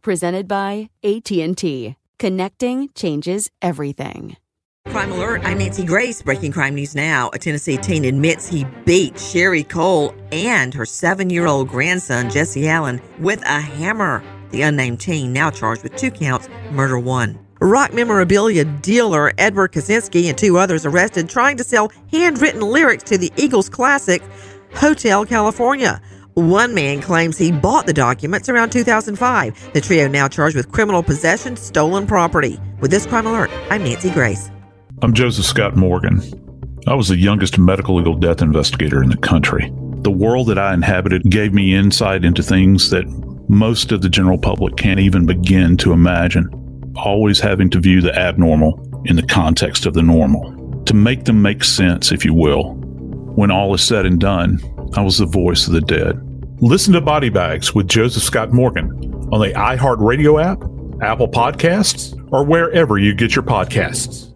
Presented by AT&T. Connecting changes everything. Crime Alert, I'm Nancy Grace. Breaking crime news now. A Tennessee teen admits he beat Sherry Cole and her 7-year-old grandson, Jesse Allen, with a hammer. The unnamed teen now charged with 2 counts, murder 1. Rock memorabilia dealer Edward Kaczynski and 2 others arrested trying to sell handwritten lyrics to the Eagles classic Hotel California. One man claims he bought the documents around 2005. The trio now charged with criminal possession, stolen property. With this Crime Alert, I'm Nancy Grace. I'm Joseph Scott Morgan. I was the youngest medical legal death investigator in the country. The world that I inhabited gave me insight into things that most of the general public can't even begin to imagine, always having to view the abnormal in the context of the normal, to make them make sense, if you will. When all is said and done, I was the voice of the dead. Listen to Body Bags with Joseph Scott Morgan on the iHeartRadio app, Apple Podcasts, or wherever you get your podcasts.